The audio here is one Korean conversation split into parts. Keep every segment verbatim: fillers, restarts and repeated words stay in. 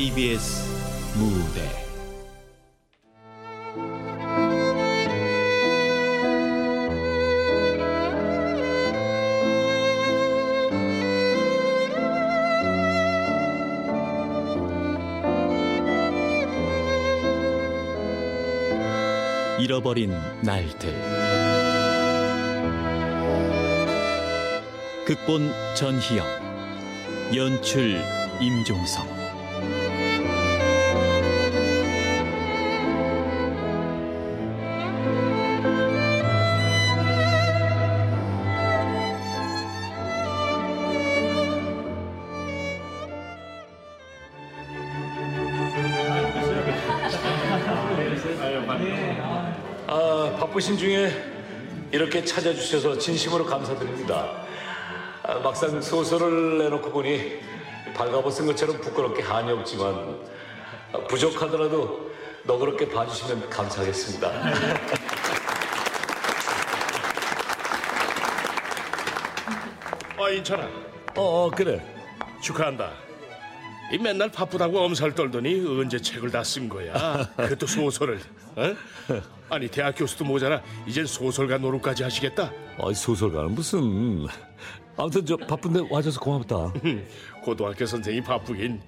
케이비에스 무대. 잃어버린 날들. 극본 전희영, 연출 임종성. 오신 중에 이렇게 찾아주셔서 진심으로 감사드립니다. 아, 막상 소설을 내놓고 보니 발가벗은 것처럼 부끄럽게 한이 없지만 아, 부족하더라도 너그럽게 봐주시면 감사하겠습니다. 어, 인천아. 어, 어, 그래. 축하한다. 이 맨날 바쁘다고 엄살 떨더니 언제 책을 다 쓴 거야. 그것도 소설을. 어? 아니 대학 교수도 모자라 이젠 소설가 노릇까지 하시겠다. 아니 소설가는 무슨. 아무튼 저 바쁜데 와줘서 고맙다. 고등학교 선생이 바쁘긴.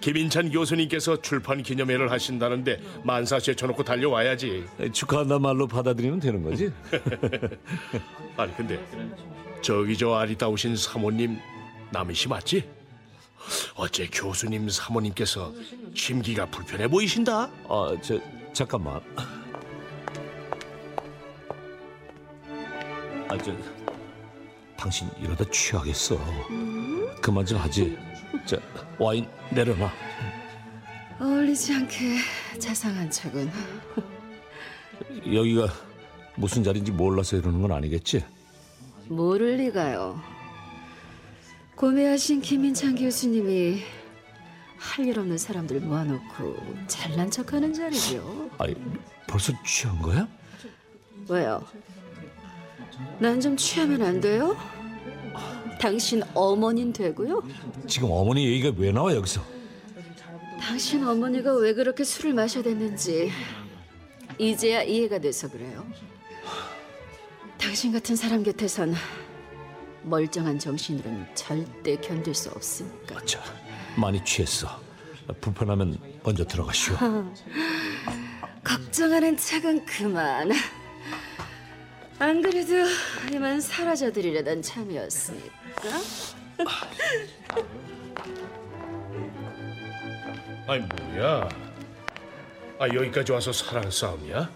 김인찬 교수님께서 출판 기념회를 하신다는데 만사시에 쳐놓고 달려와야지. 축하한다 말로 받아들이면 되는 거지. 아니 근데 저기 저 아리따우신 사모님 남이시 맞지? 어째 교수님 사모님께서 심기가 불편해 보이신다. 아, 저 잠깐만. 아, 저 당신 이러다 취하겠어. 음? 그만 좀 하지. 자, 와인 내려놔. 어울리지 않게 자상한 척은. 여기가 무슨 자리인지 몰라서 이러는 건 아니겠지? 모를 리가요. 고매하신 김인찬 교수님이 할 일 없는 사람들 모아놓고 잘난 척하는 자리죠. 아니, 벌써 취한 거야? 왜요? 난 좀 취하면 안 돼요? 당신 어머니는 되고요? 지금 어머니 얘기가 왜 나와 여기서? 당신 어머니가 왜 그렇게 술을 마셔야 됐는지 이제야 이해가 돼서 그래요. 당신 같은 사람 곁에선 멀쩡한 정신으로는 절대 견딜 수 없으니까. 맞아, 많이 취했어. 불편하면 먼저 들어가시오. 걱정하는 척은 그만. 안 그래도 이만 사라져드리려던 참이었으니까. 아니 뭐야? 아 여기까지 와서 사랑 싸움이야?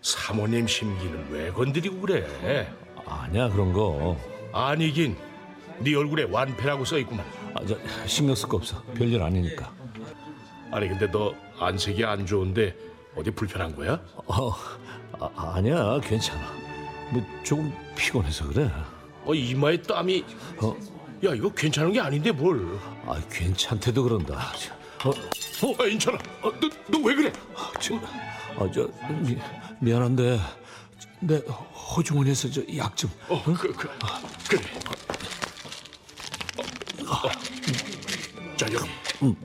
사모님 심기는 왜 건드리고 그래? 아니야 그런 거. 아니긴. 네 얼굴에 완패라고 써있구만. 아, 저 신경 쓸 거 없어. 별일 아니니까. 아니 근데 너 안색이 안 좋은데 어디 불편한 거야? 어, 아, 아니야 괜찮아. 뭐 조금 피곤해서 그래. 어 이마에 땀이. 어? 야 이거 괜찮은 게 아닌데 뭘. 아 괜찮대도 그런다. 어? 어? 아, 인천아. 어, 너, 너 왜 그래? 아, 지금. 아, 저 미, 미안한데 내 호주머니에서 저 약 좀. 어, 응? 그, 그, 아, 그래. 어, 어. 자, 여러분. 음.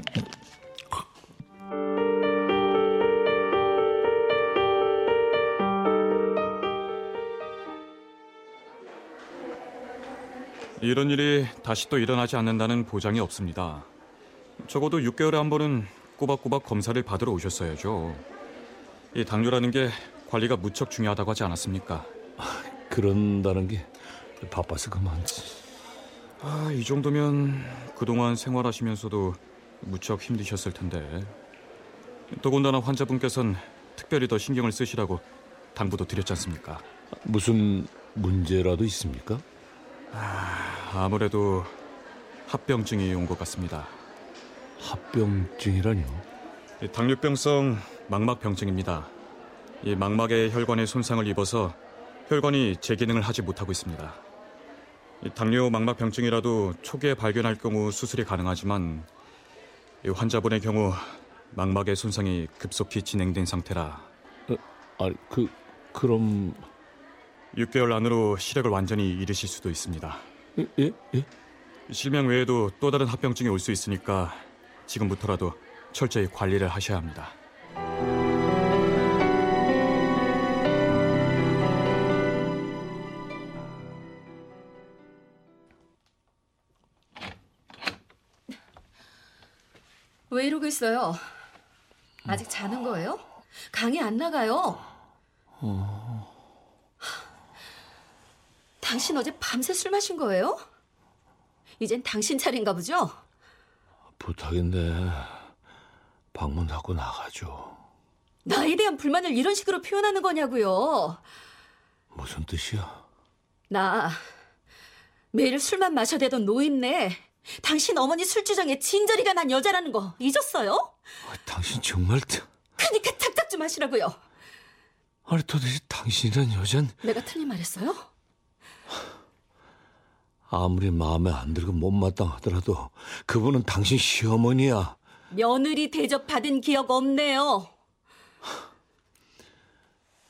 이런 일이 다시 또 일어나지 않는다는 보장이 없습니다. 적어도 육 개월에 한 번은 꼬박꼬박 검사를 받으러 오셨어야죠. 이 당뇨라는 게 관리가 무척 중요하다고 하지 않았습니까? 아, 그런다는 게 바빠서 그만지. 아, 이 정도면 그동안 생활하시면서도 무척 힘드셨을 텐데. 더군다나 환자분께서는 특별히 더 신경을 쓰시라고 당부도 드렸지 않습니까? 무슨 문제라도 있습니까? 아, 아무래도 합병증이 온 것 같습니다. 합병증이라뇨? 당뇨병성 망막병증입니다. 이 망막의 혈관에 손상을 입어서 혈관이 재기능을 하지 못하고 있습니다. 이 당뇨 망막병증이라도 초기에 발견할 경우 수술이 가능하지만 이 환자분의 경우 망막의 손상이 급속히 진행된 상태라. 어, 아니, 그, 그럼... 육 개월 안으로 시력을 완전히 잃으실 수도 있습니다. 예? 예? 실명 외에도 또 다른 합병증이 올 수 있으니까 지금부터라도 철저히 관리를 하셔야 합니다. 왜 이러고 있어요? 아직 어... 자는 거예요? 강의 안 나가요? 어... 당신 어제 밤새 술 마신 거예요? 이젠 당신 차례인가 보죠? 부탁인데 방문 닫고 나가죠. 나에 대한 불만을 이런 식으로 표현하는 거냐고요. 무슨 뜻이야? 나 매일 술만 마셔대던 노인네, 당신 어머니 술주정에 진저리가 난 여자라는 거 잊었어요? 아, 당신 정말... 그러니까 탁탁 좀 하시라고요. 아니 도대체 당신이란 여잔... 내가 틀린 말했어요? 아무리 마음에 안 들고 못마땅하더라도 그분은 당신 시어머니야. 며느리 대접받은 기억 없네요.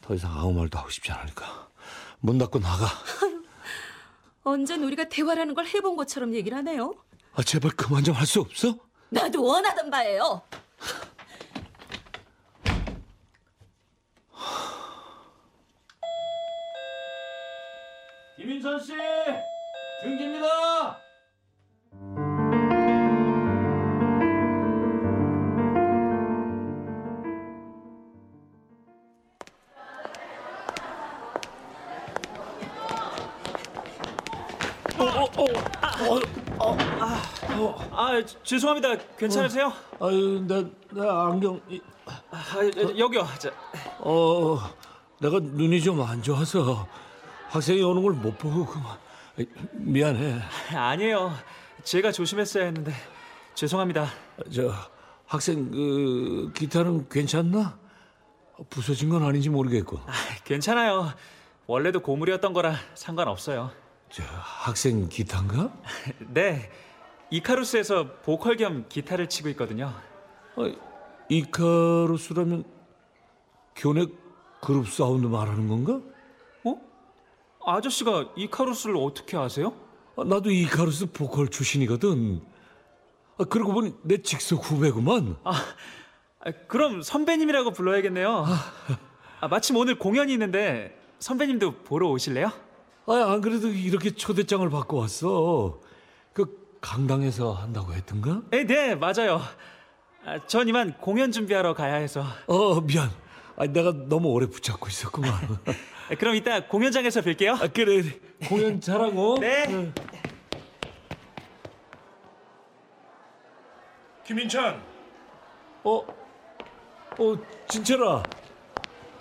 더 이상 아무 말도 하고 싶지 않으니까 문 닫고 나가. 언젠 우리가 대화라는 걸 해본 것처럼 얘기를 하네요. 아, 제발 그만 좀 할 수 없어? 나도 원하던 바예요. 김인찬 씨! 등기입니다. 아, 죄송합니다. 괜찮으세요? 어, 아유, 내, 내 안경... 아, 아, 여기요. 자. 어, 내가 눈이 좀 안 좋아서 학생이 오는 걸 못 보고 그만... 미안해. 아니에요. 제가 조심했어야 했는데 죄송합니다. 저 학생 그 기타는 괜찮나? 부서진 건 아닌지 모르겠고. 아, 괜찮아요. 원래도 고무리였던 거라 상관없어요. 저 학생 기타인가? 네. 이카루스에서 보컬 겸 기타를 치고 있거든요. 아, 이카루스라면 교내 그룹 사운드 말하는 건가? 어? 아저씨가 이카루스를 어떻게 아세요? 아, 나도 이카루스 보컬 출신이거든. 아, 그러고 보니 내 직속 후배구만. 아, 아, 그럼 선배님이라고 불러야겠네요. 아, 마침 오늘 공연이 있는데 선배님도 보러 오실래요? 아, 안 그래도 이렇게 초대장을 받고 왔어. 그 강당에서 한다고 했던가? 네, 네 맞아요. 아, 전 이만 공연 준비하러 가야 해서. 어, 미안. 아, 내가 너무 오래 붙잡고 있었구만. 그럼 이따 공연장에서 뵐게요. 아, 그래. 공연 잘하고. 네. 응. 김인찬. 어? 어, 진철아.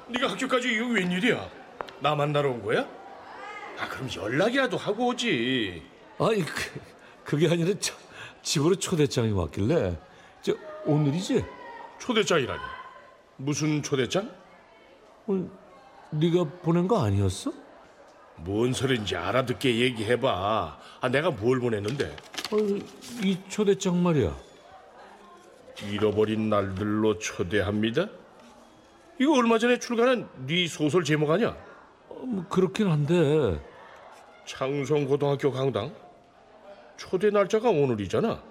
네가 학교까지 이거 웬일이야? 나 만나러 온 거야? 아, 그럼 연락이라도 하고 오지. 아니, 그... 그게 아니라 저, 집으로 초대장이 왔길래. 저 오늘이지? 초대장이라니. 무슨 초대장? 오늘 네가 보낸 거 아니었어? 뭔 소린지 알아듣게 얘기해봐. 아, 내가 뭘 보냈는데? 어, 이 초대장 말이야. 잃어버린 날들로 초대합니다? 이거 얼마 전에 출간한 네 소설 제목 아니야? 어, 뭐 그렇긴 한데. 창성고등학교 강당? 초대 날짜가 오늘이잖아.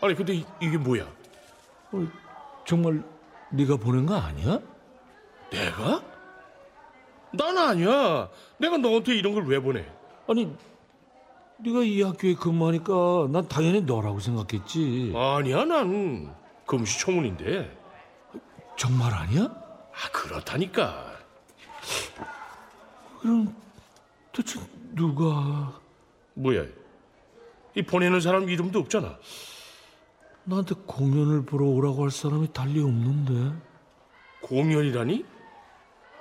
아니 근데 이, 이게 뭐야? 어, 정말 네가 보낸 거 아니야? 내가? 난 아니야. 내가 너한테 이런 걸 왜 보내? 아니 네가 이 학교에 근무하니까 난 당연히 너라고 생각했지. 아니야, 난 금시초문인데. 정말 아니야? 아, 그렇다니까. 그럼 도대체 누가... 뭐야? 이 보내는 사람 이름도 없잖아. 나한테 공연을 보러 오라고 할 사람이 달리 없는데. 공연이라니?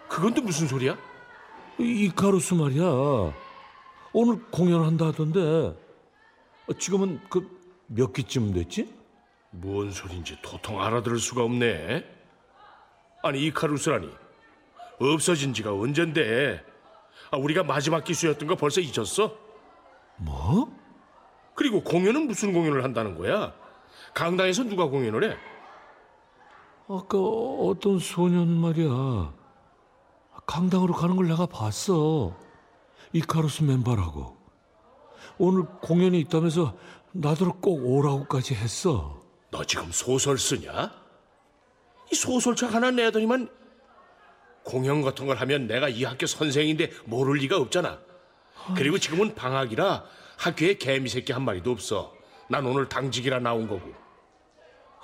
그건 또 무슨 소리야? 이카루스 말이야. 오늘 공연한다 하던데. 지금은 그 몇 기쯤 됐지? 뭔 소린지 도통 알아들을 수가 없네. 아니 이카루스라니. 없어진 지가 언젠데. 아, 우리가 마지막 기수였던 거 벌써 잊었어? 뭐? 그리고 공연은 무슨 공연을 한다는 거야? 강당에서 누가 공연을 해? 아까 어떤 소년 말이야. 강당으로 가는 걸 내가 봤어. 이카루스 멤버라고. 오늘 공연이 있다면서 나더러 꼭 오라고까지 했어. 너 지금 소설 쓰냐? 이 소설책 하나 내더니만 공연 같은 걸 하면 내가 이 학교 선생인데 모를 리가 없잖아. 그리고 지금은 방학이라 학교에 개미 새끼 한 마리도 없어. 난 오늘 당직이라 나온 거고.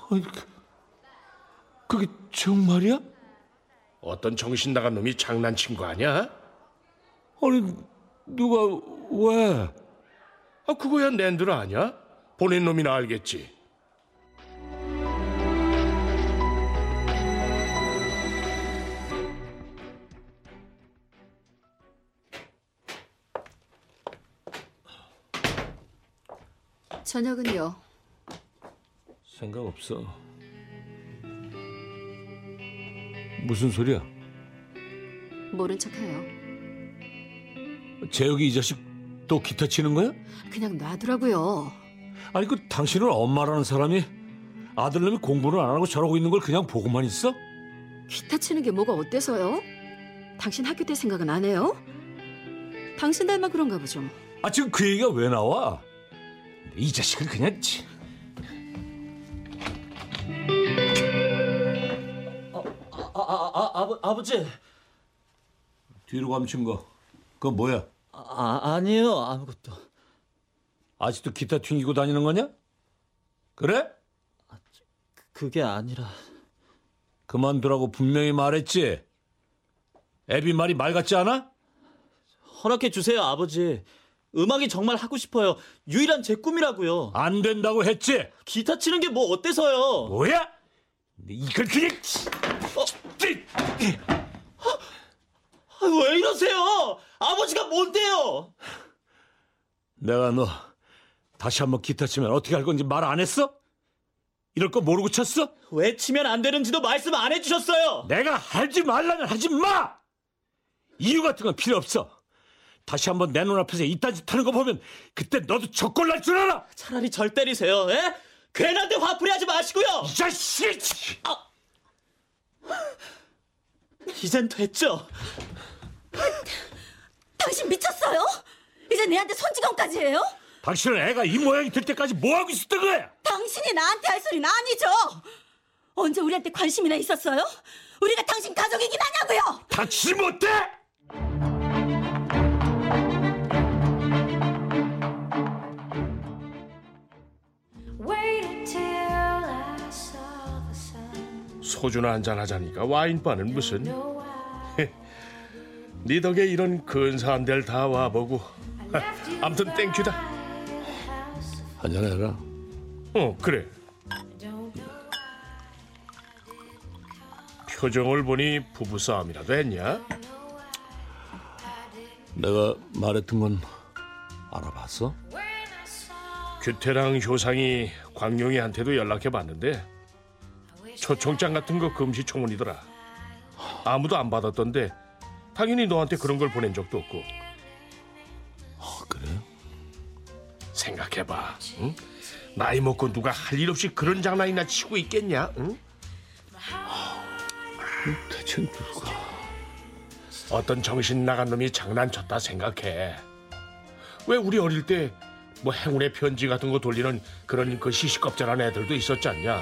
아니, 그, 그게 정말이야? 어떤 정신 나간 놈이 장난친 거 아니야? 아니, 누가 왜? 아, 그거야 낸들 아냐? 보낸 놈이나 알겠지. 저녁은요? 생각 없어. 무슨 소리야? 모른 척해요. 재혁이 이 자식 또 기타 치는 거야? 그냥 놔두라고요. 아니 그 당신은 엄마라는 사람이 아들놈이 공부를 안 하고 저러고 있는 걸 그냥 보고만 있어? 기타 치는 게 뭐가 어때서요? 당신 학교 때 생각은 안 해요? 당신 닮아 그런가 보죠. 아 지금 그 얘기가 왜 나와? 이 자식은 그냥... 아, 아, 아, 아, 아버, 아버지! 뒤로 감춘 거, 그거 뭐야? 아, 아니에요, 아무것도. 아직도 기타 튕기고 다니는 거냐? 그래? 아, 그게 아니라... 그만두라고 분명히 말했지? 애비 말이 말 같지 않아? 허락해 주세요, 아버지. 음악이 정말 하고 싶어요. 유일한 제 꿈이라고요. 안 된다고 했지? 기타 치는 게 뭐 어때서요? 뭐야? 이걸 그냥... 어. 아, 왜 이러세요? 아버지가 뭔데요? 내가 너 다시 한번 기타 치면 어떻게 할 건지 말 안 했어? 이럴 거 모르고 쳤어? 왜 치면 안 되는지도 말씀 안 해주셨어요. 내가 하지 말라면 하지 마! 이유 같은 건 필요 없어. 다시 한번 내 눈앞에서 이딴 짓 하는 거 보면 그때 너도 적골 날 줄 알아! 차라리 절 때리세요, 예? 괜한데 화풀이 하지 마시고요! 이 자식! 아. 이젠 됐죠? 당신 미쳤어요? 이제 내한테 손찌검까지 해요? 당신은 애가 이 모양이 될 때까지 뭐하고 있었던 거야? 당신이 나한테 할 소리는 아니죠! 언제 우리한테 관심이나 있었어요? 우리가 당신 가족이긴 하냐고요! 당신이 못돼! 소주나 한잔 하자니까 와인바는 무슨. 네 덕에 이런 근사한 데를 다 와보고. 암튼 땡큐다. 한잔해라. 어 그래. 표정을 보니 부부싸움이라도 했냐? 내가 말했던 건 알아봤어? 규태랑 효상이 광룡이한테도 연락해봤는데 초청장 같은 거 금시초문이더라. 아무도 안 받았던데 당연히 너한테 그런 걸 보낸 적도 없고. 아 그래? 생각해봐. 응? 나이 먹고 누가 할 일 없이 그런 장난이나 치고 있겠냐? 응? 아, 대체 누가? 어떤 정신 나간 놈이 장난쳤다 생각해. 왜 우리 어릴 때 뭐 행운의 편지 같은 거 돌리는 그런 그 시시껍절한 애들도 있었지 않냐?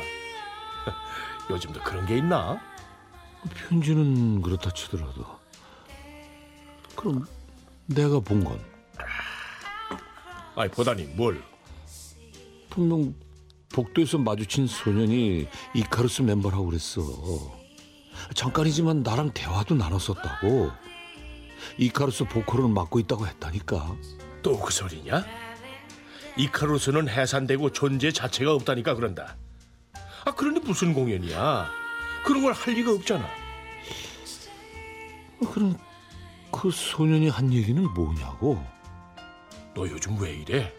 요즘도 그런 게 있나? 편지는 그렇다 치더라도. 그럼 내가 본 건? 아니 보다니 뭘? 분명 복도에서 마주친 소년이 이카루스 멤버라고 그랬어. 잠깐이지만 나랑 대화도 나눴었다고. 이카루스 보컬을 맡고 있다고 했다니까. 또 그 소리냐? 이카루스는 해산되고 존재 자체가 없다니까 그런다. 아, 그런데 무슨 공연이야? 그런 걸 할 리가 없잖아. 그럼 그 소년이 한 얘기는 뭐냐고? 너 요즘 왜 이래?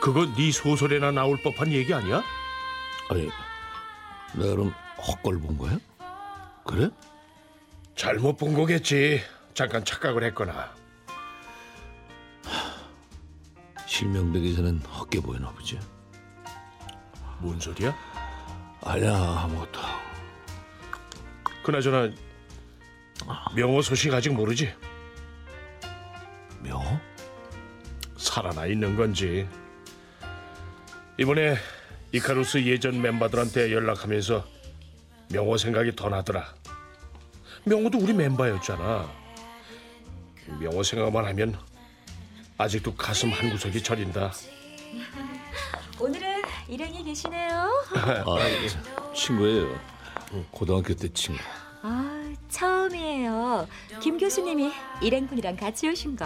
그거 네 소설에나 나올 법한 얘기 아니야? 아니, 내가 그럼 헛걸 본 거야? 그래? 잘못 본 거겠지. 잠깐 착각을 했거나. 실명되기 전엔 헛게 보이나 보지. 뭔 소리야? 아니야 아무것도. 그나저나 명호 소식 아직 모르지? 명호? 살아나 있는 건지. 이번에 이카루스 예전 멤버들한테 연락하면서 명호 생각이 더 나더라. 명호도 우리 멤버였잖아. 명호 생각만 하면 아직도 가슴 한구석이 저린다. 오늘은 일행이 계시네요. 아, 친구예요. 고등학교 때 친구. 아, 처음이에요. 김 교수님이 일행분이랑 같이 오신 거.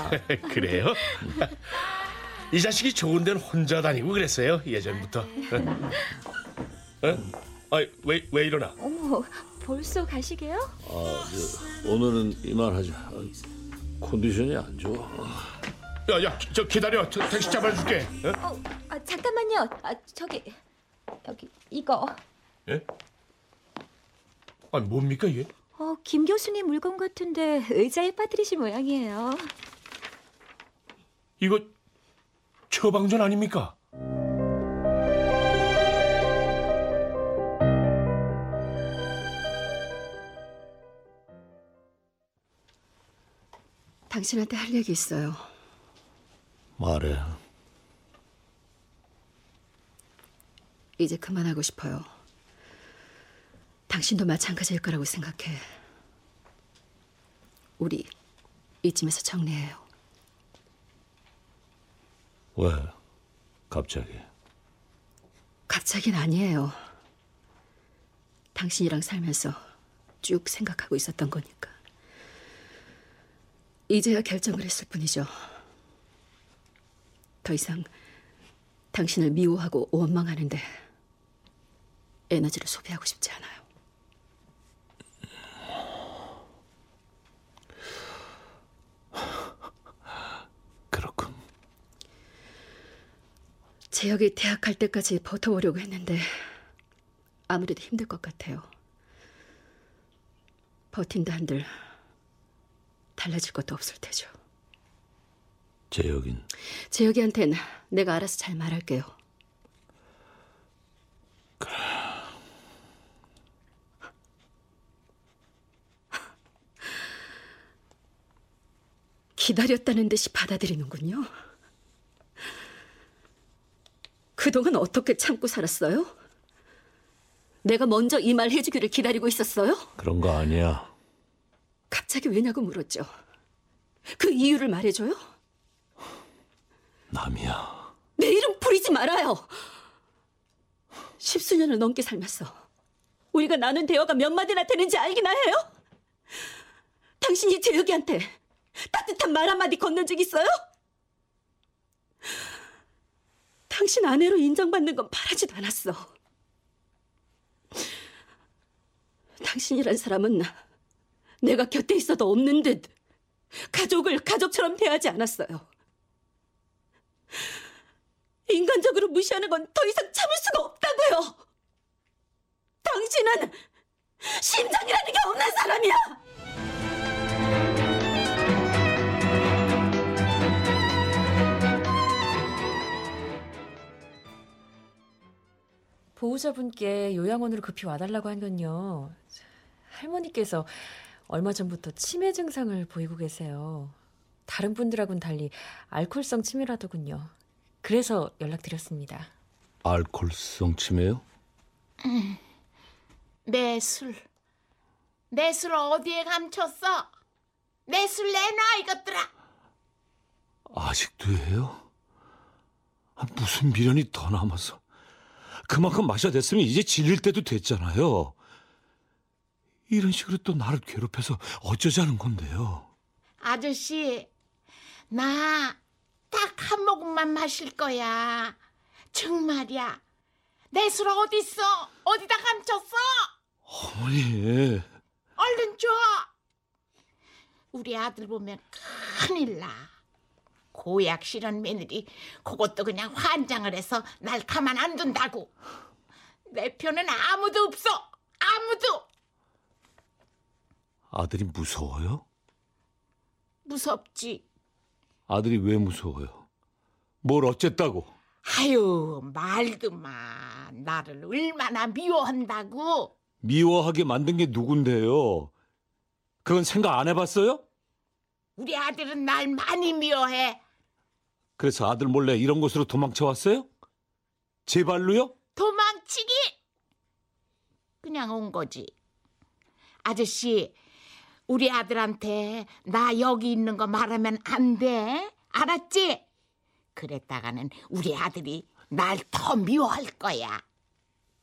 그래요? 이 자식이 좋은 데는 혼자 다니고 그랬어요, 예전부터. 어? 아이, 왜, 왜 일어나? 어머, 벌써 가시게요? 아, 저, 오늘은 이만하자. 컨디션이 안 좋아. 야, 야, 저 기다려. 저, 택시 잡아줄게. 어? 어, 아, 잠깐만요. 아, 저기, 여기 이거. 예? 아니, 뭡니까, 얘? 어, 김 교수님 물건 같은데 의자에 빠뜨리신 모양이에요. 이거 처방전 아닙니까? 당신한테 할 얘기 있어요. 말해. 이제 그만하고 싶어요. 당신도 마찬가지일 거라고 생각해. 우리 이쯤에서 정리해요. 왜? 갑자기? 갑자긴 아니에요. 당신이랑 살면서 쭉 생각하고 있었던 거니까. 이제야 결정을 했을 뿐이죠. 더 이상 당신을 미워하고 원망하는데 에너지를 소비하고 싶지 않아요. 그렇군. 재혁이 대학 갈 때까지 버텨오려고 했는데 아무래도 힘들 것 같아요. 버틴다 한들 달라질 것도 없을 테죠. 재혁인? 재혁이한텐 내가 알아서 잘 말할게요. 그래. 기다렸다는 듯이 받아들이는군요. 그동안 어떻게 참고 살았어요? 내가 먼저 이 말 해주기를 기다리고 있었어요? 그런 거 아니야. 갑자기 왜냐고 물었죠. 그 이유를 말해줘요? 남이야. 내 이름 부리지 말아요. 십수년을 넘게 살면서 우리가 나눈 대화가 몇 마디나 되는지 알기나 해요? 당신이 재혁이한테 따뜻한 말 한마디 건넨 적 있어요? 당신 아내로 인정받는 건 바라지도 않았어. 당신이란 사람은 내가 곁에 있어도 없는 듯 가족을 가족처럼 대하지 않았어요. 인간적으로 무시하는 건 더 이상 참을 수가 없다고요. 당신은 심장이라는 게 없는 사람이야. 보호자분께 요양원으로 급히 와달라고 한 건요. 할머니께서 얼마 전부터 치매 증상을 보이고 계세요. 다른 분들하고는 달리 알코올성 치매라더군요. 그래서 연락드렸습니다. 알코올성 치매요? 응. 내 술. 내 술 어디에 감췄어? 내 술 내놔 이것들아. 아직도 해요? 아, 무슨 미련이 더 남아서. 그만큼 마셔야 됐으면 이제 질릴 때도 됐잖아요. 이런 식으로 또 나를 괴롭혀서 어쩌자는 건데요. 아저씨, 나 딱 한 모금만 마실 거야. 정말이야. 내 술 어디 있어? 어디다 감췄어? 어머니. 얼른 줘. 우리 아들 보면 큰일 나. 고약 실현 며느리 그것도 그냥 환장을 해서 날 가만 안 둔다고. 내 편은 아무도 없어. 아무도. 아들이 무서워요? 무섭지. 아들이 왜 무서워요? 뭘 어쨌다고? 아유, 말도 마. 나를 얼마나 미워한다고. 미워하게 만든 게 누군데요? 그건 생각 안 해봤어요? 우리 아들은 날 많이 미워해. 그래서 아들 몰래 이런 곳으로 도망쳐왔어요? 제 발로요? 도망치기! 그냥 온 거지. 아저씨, 우리 아들한테 나 여기 있는 거 말하면 안 돼. 알았지? 그랬다가는 우리 아들이 날 더 미워할 거야.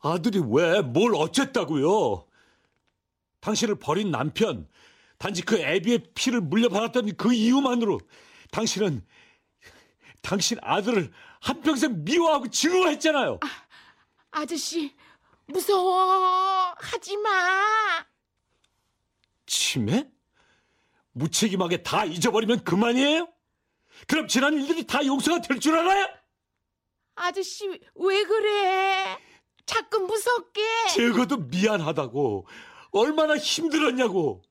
아들이 왜? 뭘 어쨌다고요? 당신을 버린 남편, 단지 그 애비의 피를 물려받았던 그 이유만으로 당신은 당신 아들을 한평생 미워하고 증오했잖아요. 아, 아저씨, 무서워. 하지 마. 치매? 무책임하게 다 잊어버리면 그만이에요? 그럼 지난 일들이 다 용서가 될 줄 알아요? 아저씨, 왜 그래? 자꾸 무섭게. 적어도 미안하다고. 얼마나 힘들었냐고.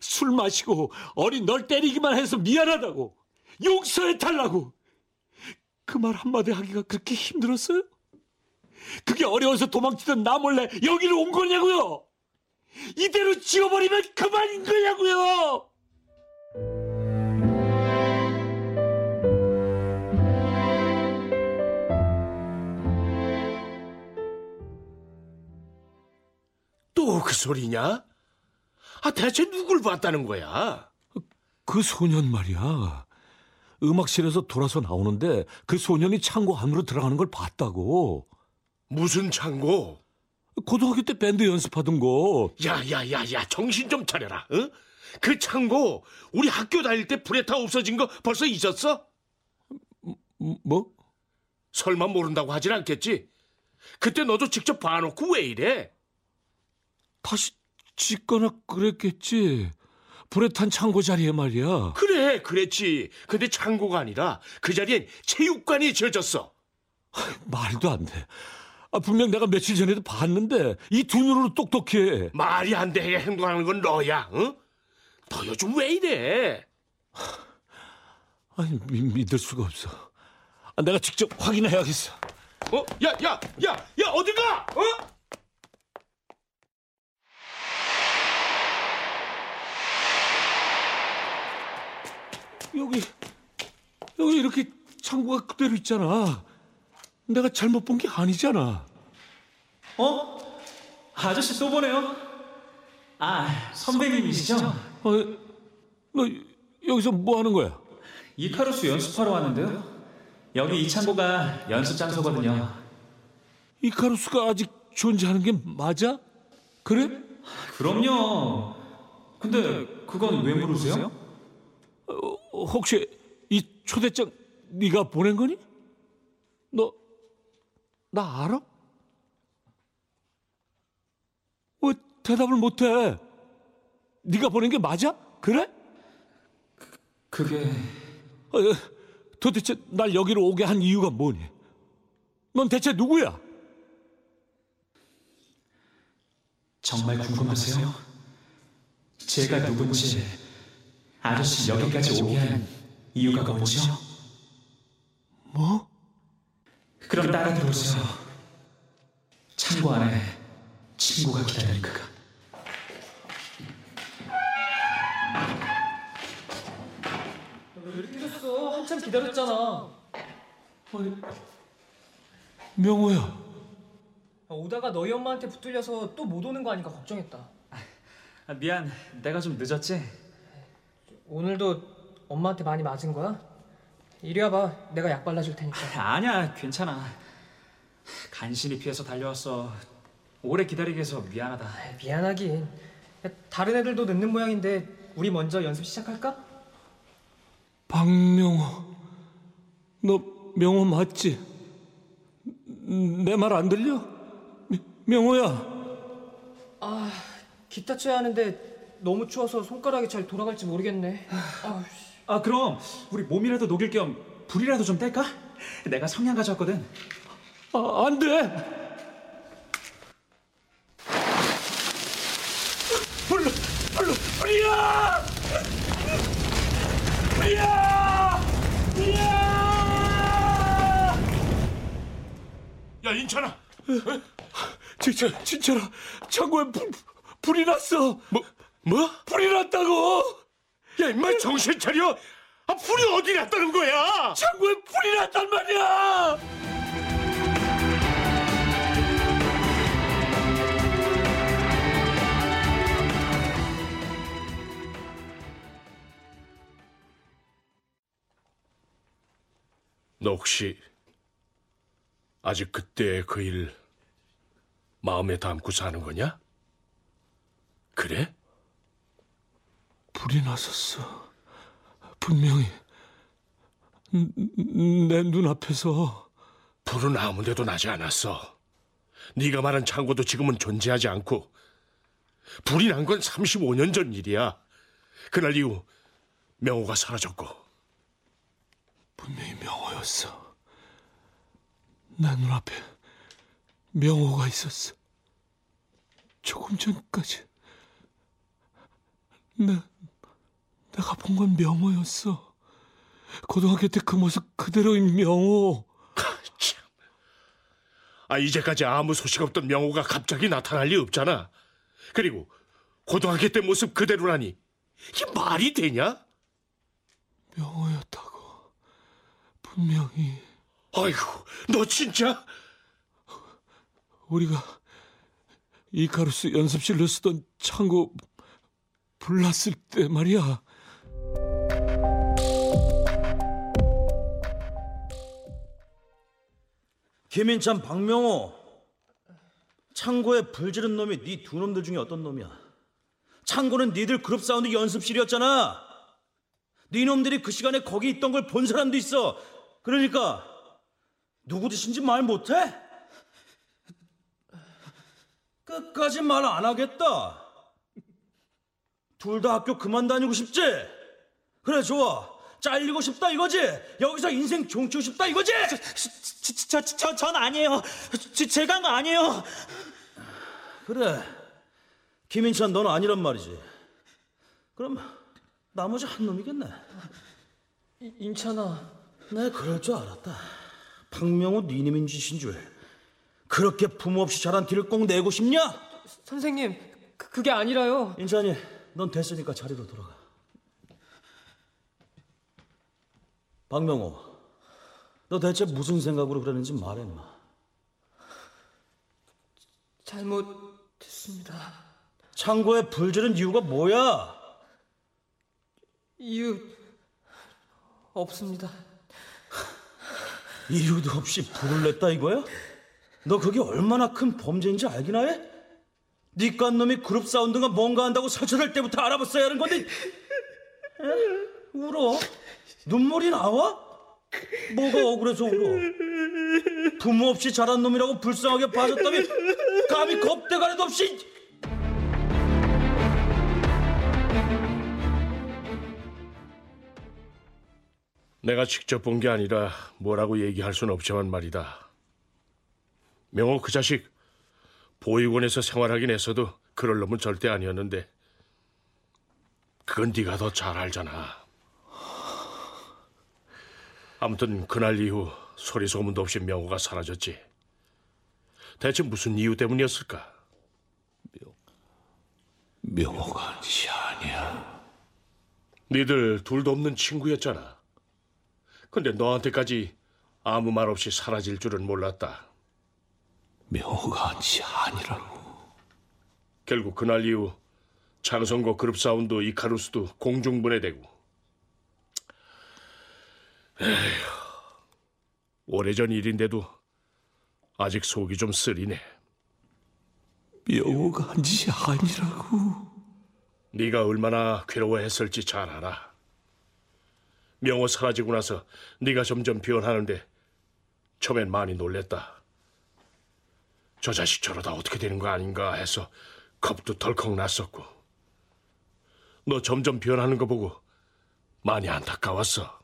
술 마시고 어린 널 때리기만 해서 미안하다고. 용서해달라고. 그 말 한마디 하기가 그렇게 힘들었어요? 그게 어려워서 도망치던 나 몰래 여기로 온 거냐고요. 이대로 지워버리면 그만인 거냐고요. 또 그 소리냐? 아, 대체 누굴 봤다는 거야? 그 소년 말이야. 음악실에서 돌아서 나오는데 그 소년이 창고 안으로 들어가는 걸 봤다고. 무슨 창고? 고등학교 때 밴드 연습하던 거. 야야야야, 정신 좀 차려라. 응? 그 창고 우리 학교 다닐 때 불에 타 없어진 거 벌써 잊었어? 뭐? 설마 모른다고 하진 않겠지? 그때 너도 직접 봐놓고 왜 이래? 다시 짓거나 그랬겠지. 불에 탄 창고 자리에 말이야. 그래, 그랬지. 근데 창고가 아니라 그 자리엔 체육관이 지어졌어. 말도 안 돼. 아, 분명 내가 며칠 전에도 봤는데 이 두 눈으로 똑똑해. 말이 안 되게 행동하는 건 너야. 응? 너 요즘 왜 이래? 아니, 미, 믿을 수가 없어. 아, 내가 직접 확인해야겠어. 어? 야, 야, 야, 야, 어딜 가? 어? 여기, 여기 이렇게 창고가 그대로 있잖아. 내가 잘못 본 게 아니잖아. 어? 아저씨 또 보네요. 아, 선배님이시죠? 어, 너 여기서 뭐 하는 거야? 이카루스 연습하러 왔는데요. 여기 이 창고가 연습 장소거든요. 이카루스가 아직 존재하는 게 맞아? 그래? 그럼요. 근데 그건 왜 물으세요? 어, 혹시 이 초대장 네가 보낸 거니? 너 나 알아? 왜 대답을 못해? 네가 보낸 게 맞아? 그래? 그, 그게... 어, 도대체 날 여기로 오게 한 이유가 뭐니? 넌 대체 누구야? 정말 궁금하세요? 제가 누군지, 아저씨 여기까지 오게 한 이유가 뭐죠? 뭐? 그럼 따라 들어오세요. 창고 안에 친구가 기다리니까. 왜 이렇게 됐어? 한참 기다렸잖아. 아니, 명호야. 오다가 너희 엄마한테 붙들려서 또 못 오는 거 아닌가 걱정했다. 아, 미안, 내가 좀 늦었지? 오늘도 엄마한테 많이 맞은 거야? 이리 와봐, 내가 약 발라줄 테니까. 아니야, 괜찮아. 간신히 피해서 달려왔어. 오래 기다리게 해서 미안하다. 미안하긴. 다른 애들도 늦는 모양인데 우리 먼저 연습 시작할까? 박명호, 너 명호 맞지? 내 말 안 들려? 미, 명호야. 아, 기타 쳐야 하는데 너무 추워서 손가락이 잘 돌아갈지 모르겠네. 아, 아, 그럼 우리 몸이라도 녹일 겸 불이라도 좀 뗄까? 내가 성냥 가져왔거든. 아, 안 돼. 불로, 불로, 불이야! 불이야! 불이야! 야, 인천아. 진철, 진철아, 창고에 불, 불이 났어. 뭐, 뭐? 불이 났다고. 야, 인마 정신 차려! 아, 불이 어디 났다는 거야! 창고에 불이 났단 말이야! 너 혹시 아직 그때의 그 일 마음에 담고 사는 거냐? 그래? 불이 났었어. 분명히 내 눈앞에서. 불은 아무데도 나지 않았어. 네가 말한 창고도 지금은 존재하지 않고, 불이 난 건 삼십오 년 전 일이야. 그날 이후 명호가 사라졌고. 분명히 명호였어. 내 눈앞에 명호가 있었어. 조금 전까지 내, 내가 본 건 명호였어. 고등학교 때 그 모습 그대로인 명호. 참. 아, 이제까지 아무 소식 없던 명호가 갑자기 나타날 리 없잖아. 그리고 고등학교 때 모습 그대로라니, 이게 말이 되냐? 명호였다고. 분명히. 아이고, 너 진짜? 우리가 이카루스 연습실로 쓰던 창고 불났을 때 말이야. 김인찬, 박명호, 창고에 불 지른 놈이 네 두 놈들 중에 어떤 놈이야? 창고는 니들 그룹 사운드 연습실이었잖아. 네 놈들이 그 시간에 거기 있던 걸 본 사람도 있어. 그러니까 누구 짓인지 말 못해? 끝까지 말 안 하겠다. 둘 다 학교 그만 다니고 싶지? 그래, 좋아. 잘리고 싶다 이거지? 여기서 인생 종치고 싶다 이거지? 저, 저, 저, 저, 전 아니에요. 저, 제가 한 거 아니에요. 그래, 김인찬, 넌 아니란 말이지. 그럼 나머지 한 놈이겠네. 이, 인찬아, 내가 그럴 줄 알았다. 박명호 니님인 짓인 줄. 그렇게 부모 없이 자란 뒤를 꼭 내고 싶냐? 서, 선생님, 그, 그게 아니라요. 인찬이, 넌 됐으니까 자리로 돌아가. 박명호, 너 대체 무슨 생각으로 그러는지 말해, 인마. 잘못했습니다. 창고에 불 지른 이유가 뭐야? 이유 없습니다. 이유도 없이 불을 냈다 이거야? 너 그게 얼마나 큰 범죄인지 알기나 해? 니깐 놈이 그룹 사운드가 뭔가 한다고 서천할 때부터 알아봤어야 하는 건데. 울어? 눈물이 나와? 뭐가 억울해서 울어? 부모 없이 자란 놈이라고 불쌍하게 봐줬다며 감히 겁대가리도 없이. 내가 직접 본 게 아니라 뭐라고 얘기할 순 없지만 말이다. 명호 그 자식 보육원에서 생활하긴 했어도 그럴 놈은 절대 아니었는데, 그건 네가 더 잘 알잖아. 아무튼 그날 이후 소리 소문도 없이 명호가 사라졌지. 대체 무슨 이유 때문이었을까? 명호가 지 아니야. 니들 둘도 없는 친구였잖아. 근데 너한테까지 아무 말 없이 사라질 줄은 몰랐다. 명호가 지 아니라고. 결국 그날 이후 장성고 그룹 사운드 이카루스도 공중분해되고. 에휴, 오래전 일인데도 아직 속이 좀 쓰리네. 명호가 한 짓이 아니라고. 네가 얼마나 괴로워했을지 잘 알아. 명호 사라지고 나서 네가 점점 변하는데 처음엔 많이 놀랬다. 저 자식 저러다 어떻게 되는 거 아닌가 해서 겁도 덜컥 났었고, 너 점점 변하는 거 보고 많이 안타까웠어.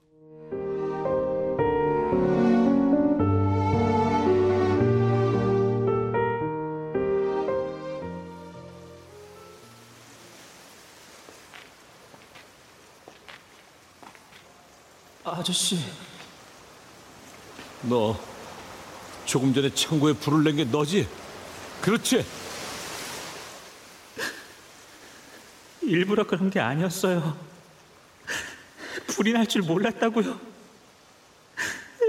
아저씨, 너 조금 전에 창고에 불을 낸 게 너지? 그렇지? 일부러 그런 게 아니었어요. 불이 날 줄 몰랐다고요.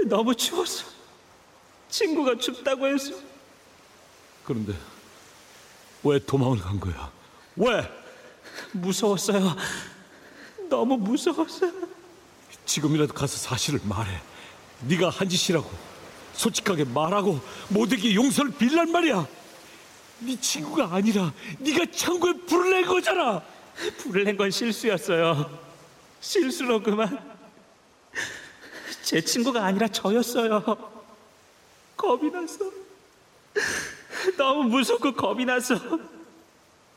너무 추워서, 친구가 춥다고 해서. 그런데 왜 도망을 간 거야? 왜? 무서웠어요. 너무 무서웠어요. 지금이라도 가서 사실을 말해. 네가 한 짓이라고 솔직하게 말하고 모두에게 용서를 빌란 말이야. 네 친구가 아니라 네가 창고에 불을 낸 거잖아. 불을 낸 건 실수였어요. 실수로 그만. 제 친구가 아니라 저였어요. 겁이 나서, 너무 무섭고 겁이 나서.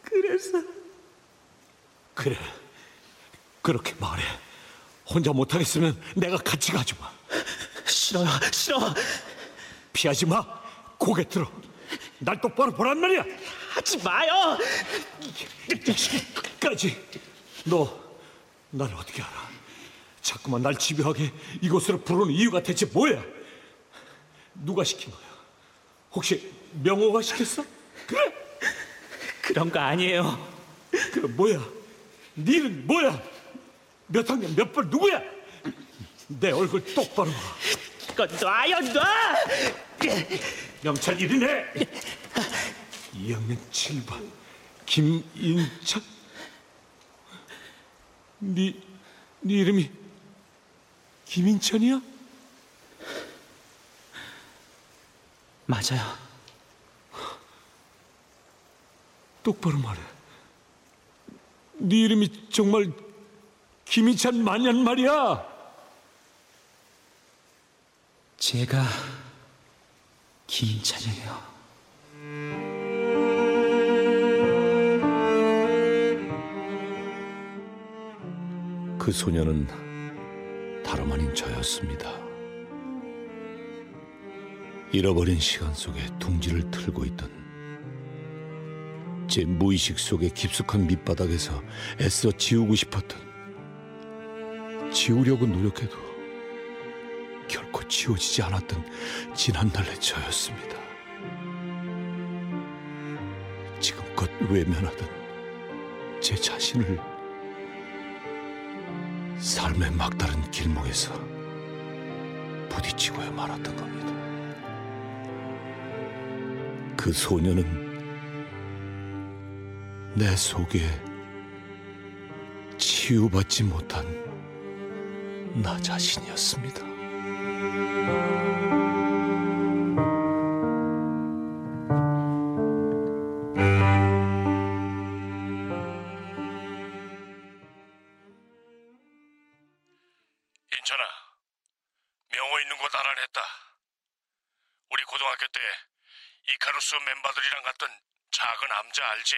그래서. 그래, 그렇게 말해. 혼자 못하겠으면 내가 같이 가지마. 싫어요, 싫어. 피하지 마. 고개 들어. 날 똑바로 보란 말이야. 하지 마요. 끝까지. 너 날 어떻게 알아? 자꾸만 날 집요하게 이곳으로 부르는 이유가 대체 뭐야? 누가 시킨 거야? 혹시 명호가 시켰어? 그래? 그런 거 아니에요. 그럼 뭐야? 니는 뭐야? 몇 학년 몇 번 누구야? 내 얼굴 똑바로 봐. 이거 놔요, 놔! 명찰 일이네. 이 학년 칠 반 김인찬. 네, 네 이름이 김인찬이야? 맞아요. 똑바로 말해. 네 이름이 정말 김인찬 맞냔 말이야. 제가 김인찬이에요. 그 소녀는 다름 아닌 저였습니다. 잃어버린 시간 속에 둥지를 틀고 있던, 제 무의식 속의 깊숙한 밑바닥에서 애써 지우고 싶었던, 지우려고 노력해도 결코 지워지지 않았던 지난날의 저였습니다. 지금껏 외면하던 제 자신을 삶의 막다른 길목에서 부딪히고야 말았던 겁니다. 그 소녀는 내 속에 치유받지 못한 나 자신이었습니다. 이카루스 멤버들이랑 갔던 작은 암자 알지?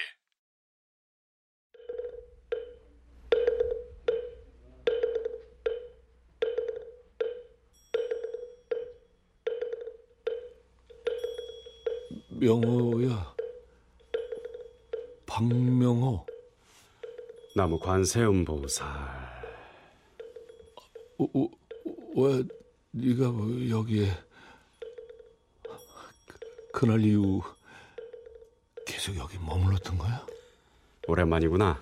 명호야. 박명호. 나무 관세음 보살. 어, 어, 왜 네가 여기에? 그날 이후 계속 여기 머물렀던 거야? 오랜만이구나.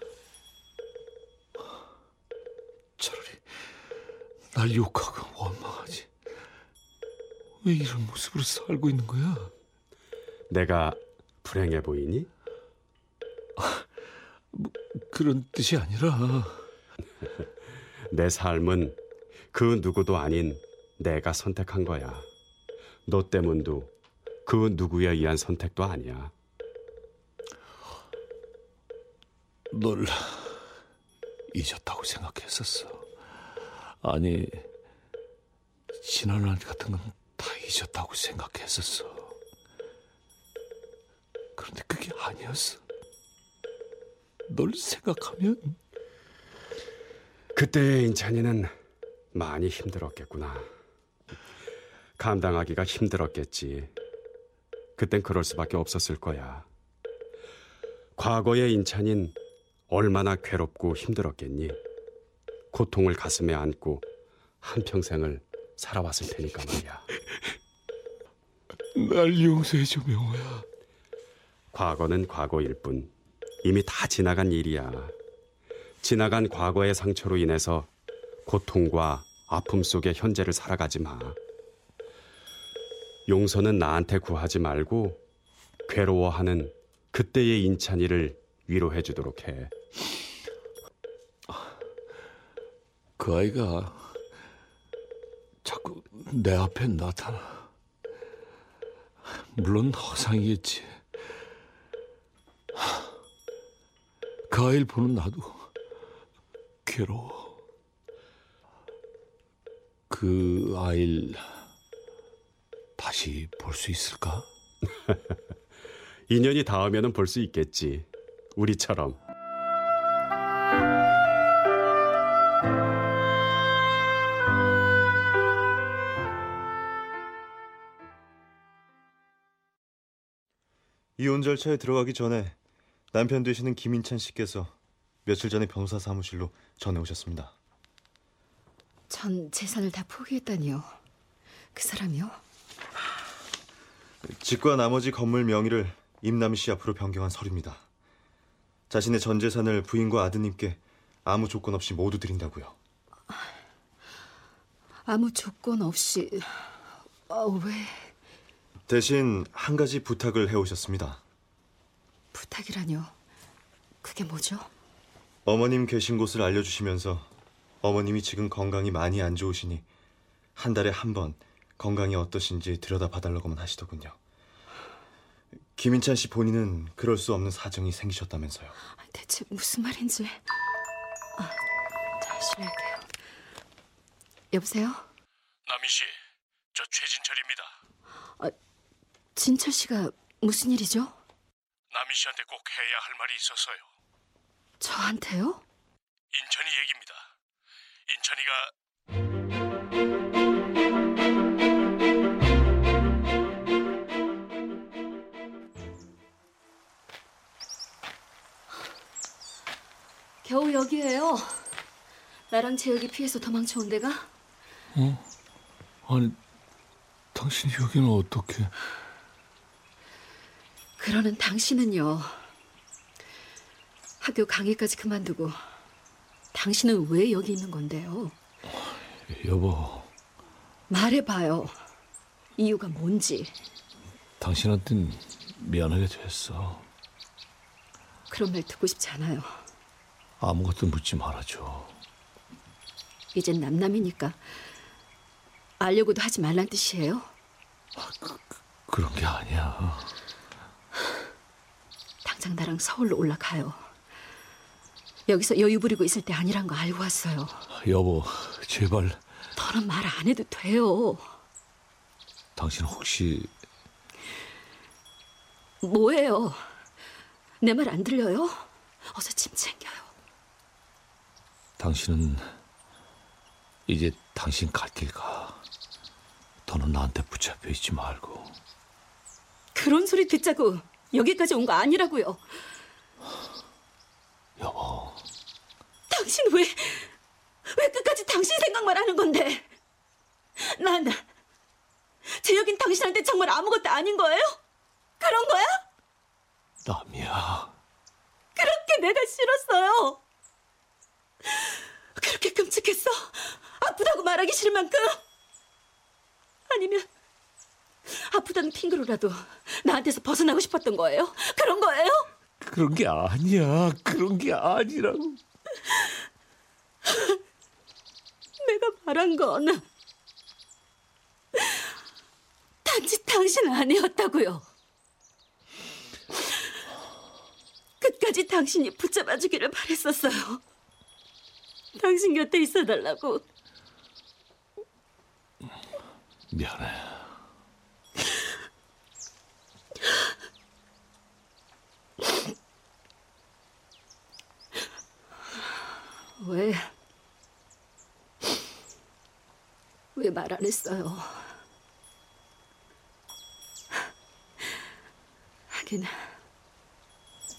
차라리 날 욕하고 원망하지. 왜 이런 모습으로 살고 있는 거야? 내가 불행해 보이니? 아, 뭐 그런 뜻이 아니라. 내 삶은 그 누구도 아닌 내가 선택한 거야. 너 때문도 그 누구에 의한 선택도 아니야. 널 잊었다고 생각했었어. 아니, 지난 날 같은 건 다 잊었다고 생각했었어. 그런데 그게 아니었어. 널 생각하면. 그때 인찬이는 많이 힘들었겠구나. 감당하기가 힘들었겠지. 그땐 그럴 수밖에 없었을 거야. 과거의 인찬인 얼마나 괴롭고 힘들었겠니. 고통을 가슴에 안고 한평생을 살아왔을 테니까 말이야. 날 용서해줘, 명호야. 과거는 과거일 뿐. 이미 다 지나간 일이야. 지나간 과거의 상처로 인해서 고통과 아픔 속에 현재를 살아가지 마. 용서는 나한테 구하지 말고 괴로워하는 그때의 인찬이를 위로해 주도록 해. 그 아이가 자꾸 내 앞에 나타나. 물론 허상이겠지. 그 아이를 보는 나도 괴로워. 그 아이를 다시 볼 수 있을까? 인연이 닿으면 볼 수 있겠지. 우리처럼. 이혼 절차에 들어가기 전에 남편 되시는 김인찬 씨께서 며칠 전에 변호사 사무실로 전해오셨습니다. 전 재산을 다 포기했다니요. 그 사람이요? 집과 나머지 건물 명의를 임남희 씨 앞으로 변경한 서류입니다. 자신의 전 재산을 부인과 아드님께 아무 조건 없이 모두 드린다고요. 아무 조건 없이... 아, 왜... 대신 한 가지 부탁을 해오셨습니다. 부탁이라뇨? 그게 뭐죠? 어머님 계신 곳을 알려주시면서 어머님이 지금 건강이 많이 안 좋으시니 한 달에 한 번 건강이 어떠신지 들여다봐달라고만 하시더군요. 김인찬 씨 본인은 그럴 수 없는 사정이 생기셨다면서요. 대체 무슨 말인지... 아, 잘 실례할게요. 여보세요? 남희 씨, 저 최진철입니다. 아, 진철 씨가 무슨 일이죠? 남희 씨한테 꼭 해야 할 말이 있어서요. 저한테요? 인천이 얘기입니다. 인천이가... 겨우 여기에요. 나랑 재혁이 피해서 도망쳐 온 데가? 어? 아니, 당신이 여기는 어떻게? 그러는 당신은요. 학교 강의까지 그만두고 당신은 왜 여기 있는 건데요? 여보. 말해봐요. 이유가 뭔지. 당신한텐 미안하게 됐어. 그런 말 듣고 싶지 않아요. 아무것도 묻지 말아줘. 이젠 남남이니까 알려고도 하지 말란 뜻이에요? 아, 그, 그런 게 아니야. 당장 나랑 서울로 올라가요. 여기서 여유 부리고 있을 때 아니란 거 알고 왔어요. 여보, 제발. 너는 말 안 해도 돼요. 당신 혹시... 뭐예요? 내 말 안 들려요? 어서 짐 챙겨요. 당신은 이제 당신 갈 길 가. 더는 나한테 붙잡혀 있지 말고. 그런 소리 듣자고 여기까지 온 거 아니라고요. 여보. 당신 왜, 왜 끝까지 당신 생각만 하는 건데? 난 재혁인 당신한테 정말 아무것도 아닌 거예요? 그런 거야? 남이야. 그렇게 내가 싫었어요. 그렇게 끔찍했어? 아프다고 말하기 싫을 만큼? 아니면 아프다는 핑계로라도 나한테서 벗어나고 싶었던 거예요? 그런 거예요? 그런 게 아니야. 그런 게 아니라고. 내가 말한 건 단지 당신 아니었다고요. 끝까지 당신이 붙잡아주기를 바랬었어요. 당신 곁에 있어달라고. 미안해. 왜? 왜 말 안 했어요? 하긴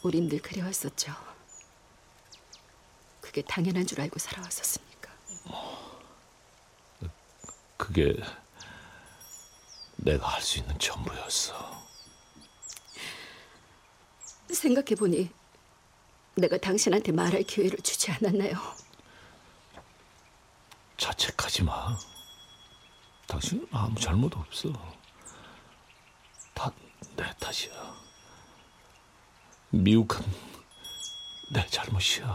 우린 늘 그리웠었죠. 그게 당연한 줄 알고 살아왔었으니까. 그게 내가 할 수 있는 전부였어. 생각해보니 내가 당신한테 말할 기회를 주지 않았나요? 자책하지 마. 당신은 아무 잘못 없어. 다 내 탓이야. 미혹한 내 잘못이야.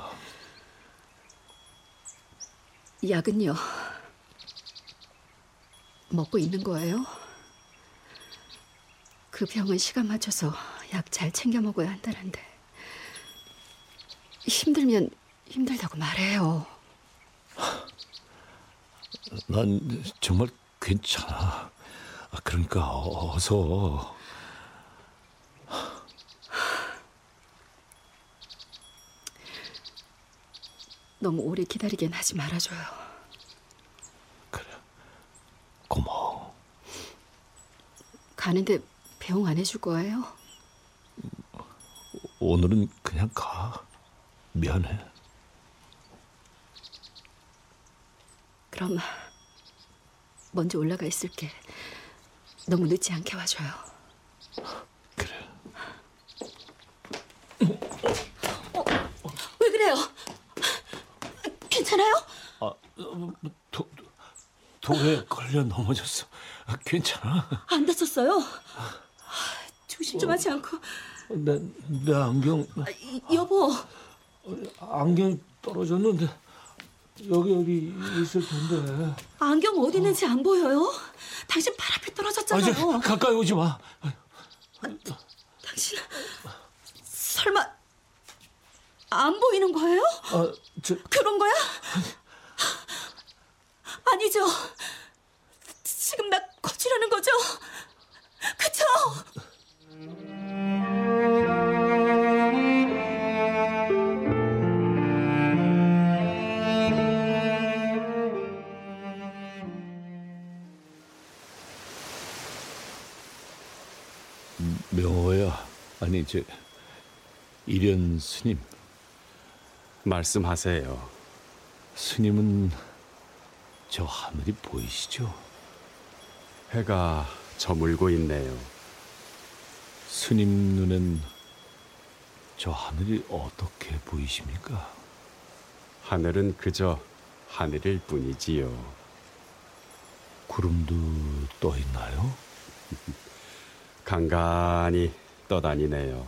약은요? 먹고 있는 거예요? 그 병은 시간 맞춰서 약 잘 챙겨 먹어야 한다는데 힘들면 힘들다고 말해요. 난 정말 괜찮아. 그러니까 어서. 너무 오래 기다리긴 하지 말아줘요. 그래, 고마워. 가는데 배웅 안 해줄 거예요? 오늘은 그냥 가. 미안해. 그럼 먼저 올라가 있을게. 너무 늦지 않게 와줘요. 그래. 어, 왜 그래요? 괜찮아요? 아, 도, 도에 걸려 넘어졌어. 아, 괜찮아? 안 다쳤어요? 조심 좀 어, 하지 않고. 내, 내 안경. 아, 여보. 안경 떨어졌는데 여기 여기 있을 텐데. 안경 어디 있는지 어. 안 보여요? 당신 발 앞에 떨어졌잖아요. 아, 가까이 오지 마. 아, 당신 설마 안 보이는 거예요? 아, 저... 그런 거야? 아니죠. 지금 나 거치려는 거죠? 그쵸? 명호야, 아니 이제 일연 스님. 말씀하세요. 스님은 저 하늘이 보이시죠? 해가 저물고 있네요. 스님 눈엔 저 하늘이 어떻게 보이십니까? 하늘은 그저 하늘일 뿐이지요. 구름도 떠 있나요? 간간히 떠다니네요.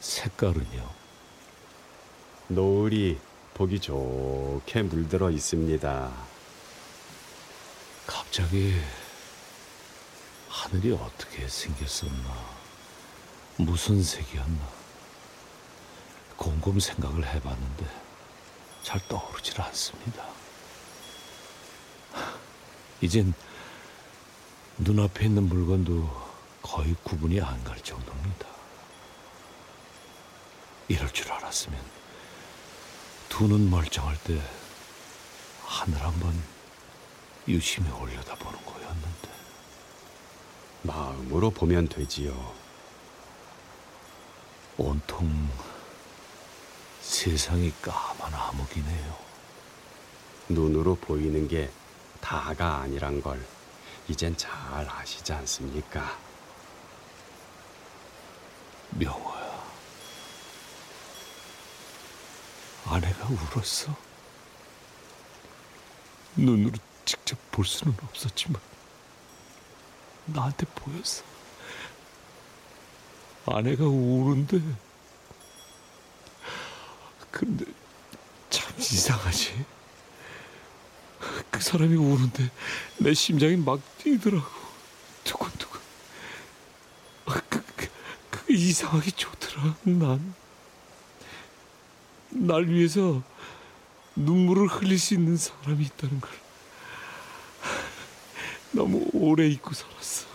색깔은요? 노을이 보기 좋게 물들어 있습니다. 갑자기 하늘이 어떻게 생겼었나, 무슨 색이었나 곰곰 생각을 해봤는데 잘 떠오르질 않습니다. 이젠 눈앞에 있는 물건도 거의 구분이 안 갈 정도입니다. 이럴 줄 알았으면 두 눈 멀쩡할 때 하늘 한번 유심히 올려다보는 거였는데. 마음으로 보면 되지요. 온통 세상이 까만 암흑이네요. 눈으로 보이는 게 다가 아니란 걸 이젠 잘 아시지 않습니까? 명호야, 아내가 울었어. 눈으로 직접 볼 수는 없었지만 나한테 보였어. 아내가 우는데. 근데 참 이상하지. 그 사람이 우는데 내 심장이 막 뛰더라고. 두근두근. 그, 그, 그게 이상하게 좋더라. 난 날 위해서 눈물을 흘릴 수 있는 사람이 있다는 걸 너무 오래 잊고 살았어.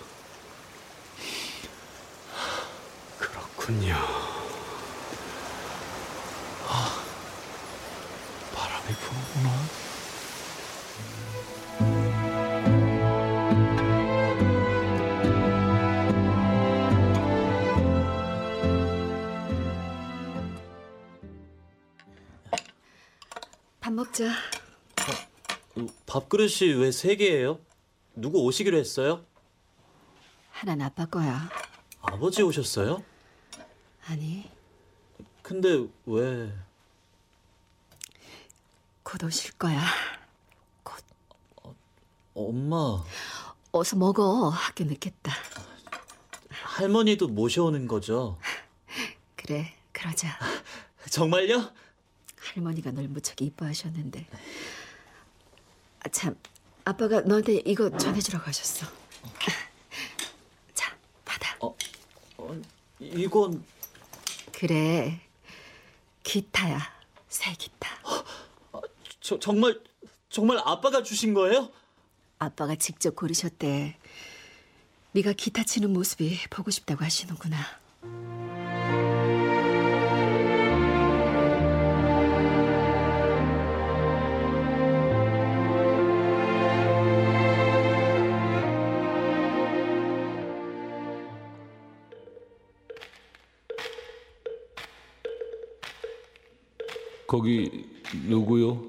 그렇군요. 아, 바람이 부는구나. 먹자. 아, 밥그릇이 왜 세 개예요? 누구 오시기로 했어요? 하나는 아빠 거야. 아버지 오셨어요? 아니. 근데 왜? 곧 오실 거야. 곧. 어, 엄마. 어서 먹어. 학교 늦겠다. 할머니도 모셔오는 거죠? 그래, 그러자. 정말요? 할머니가 널 무척 이뻐하셨는데. 아, 참 아빠가 너한테 이거 전해주라고 하셨어. 자, 받아. 어, 어, 이건... 그래, 기타야, 새 기타. 어, 저, 정말, 정말 아빠가 주신 거예요? 아빠가 직접 고르셨대. 네가 기타 치는 모습이 보고 싶다고 하시는구나. 거기 누구요?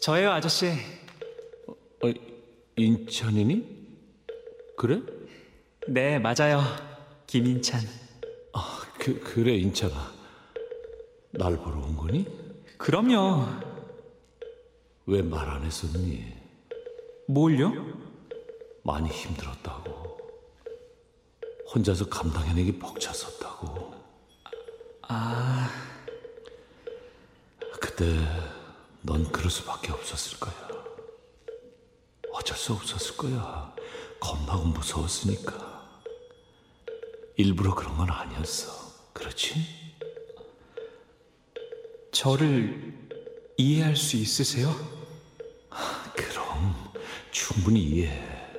저예요, 아저씨. 어, 인천이니? 그래? 네, 맞아요. 김인찬. 아, 그, 그래, 인찬아. 날 보러 온 거니? 그럼요. 왜 말 안 했었니? 뭘요? 많이 힘들었다고. 혼자서 감당해내기 벅찼었다고. 아... 그때 넌 그럴 수밖에 없었을 거야. 어쩔 수 없었을 거야. 겁나고 무서웠으니까. 일부러 그런 건 아니었어. 그렇지? 저를 이해할 수 있으세요? 그럼 충분히 이해해.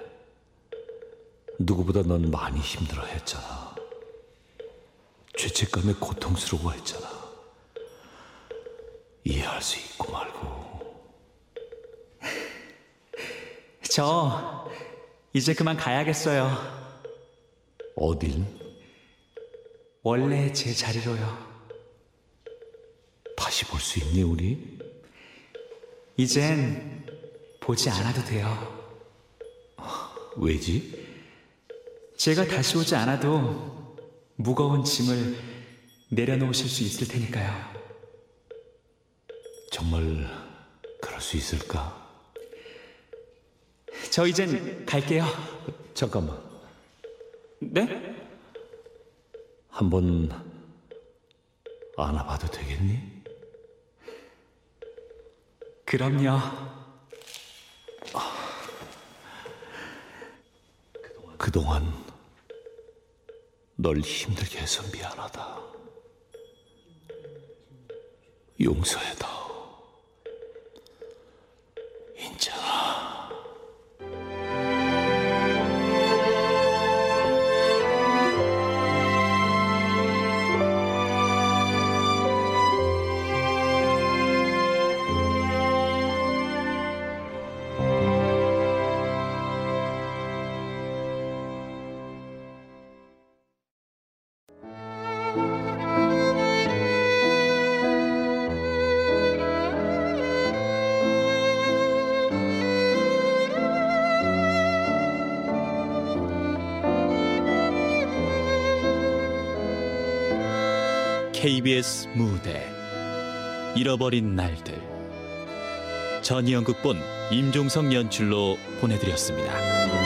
누구보다 넌 많이 힘들어했잖아. 죄책감에 고통스러워했잖아. 이해할 수 있고 말고. 저... 이제 그만 가야겠어요. 어딜? 원래 제 자리로요. 다시 볼 수 있니, 우리? 이젠 보지 않아도 돼요. 왜지? 제가 다시 오지 않아도 무거운 짐을 내려놓으실 수 있을 테니까요. 정말 그럴 수 있을까? 저 이젠 갈게요. 잠깐만. 네? 한번 안아봐도 되겠니? 그럼요. 아, 그동안 널 힘들게 해서 미안하다. 용서해다오. 인찬아. 케이비에스 무대 잃어버린 날들, 전희영 극본, 임종성 연출로 보내드렸습니다.